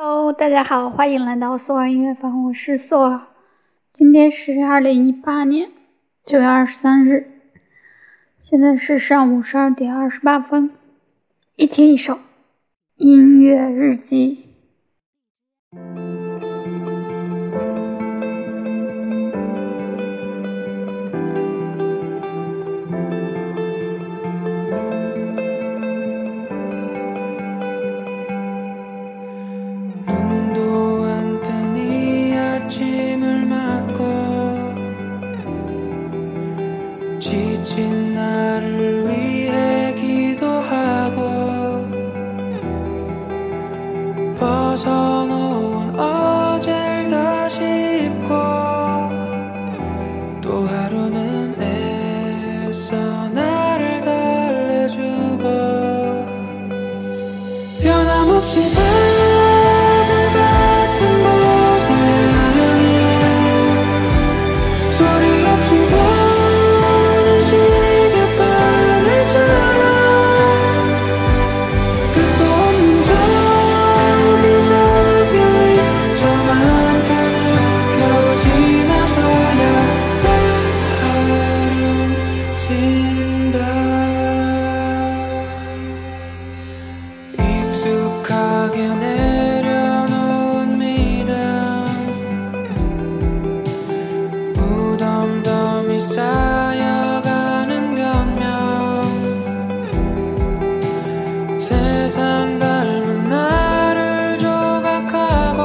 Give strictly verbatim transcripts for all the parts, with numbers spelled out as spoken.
Hello， 大家好，欢迎来到索尔音乐房，我是索尔。今天是二零一八年九月二十三日，现在是上午十二点二十八分。一天一首音乐日记。지친 나를 위해 기도하고 벗어놓은 어제를 다시 입고 또 하루는 애써 나를 달래주고 변함없이 다들 같은 곳을 향해 소리 없이 다 익숙하게 내려놓은 믿음 무덤덤이 쌓여가는 변명 세상 닮은 나를 조각하고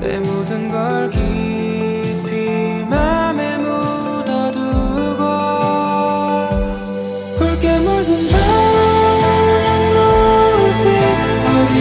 내 모든 걸 깊이 맘에 묻어두고 붉게 물든 저 Oh,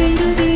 飞的地方。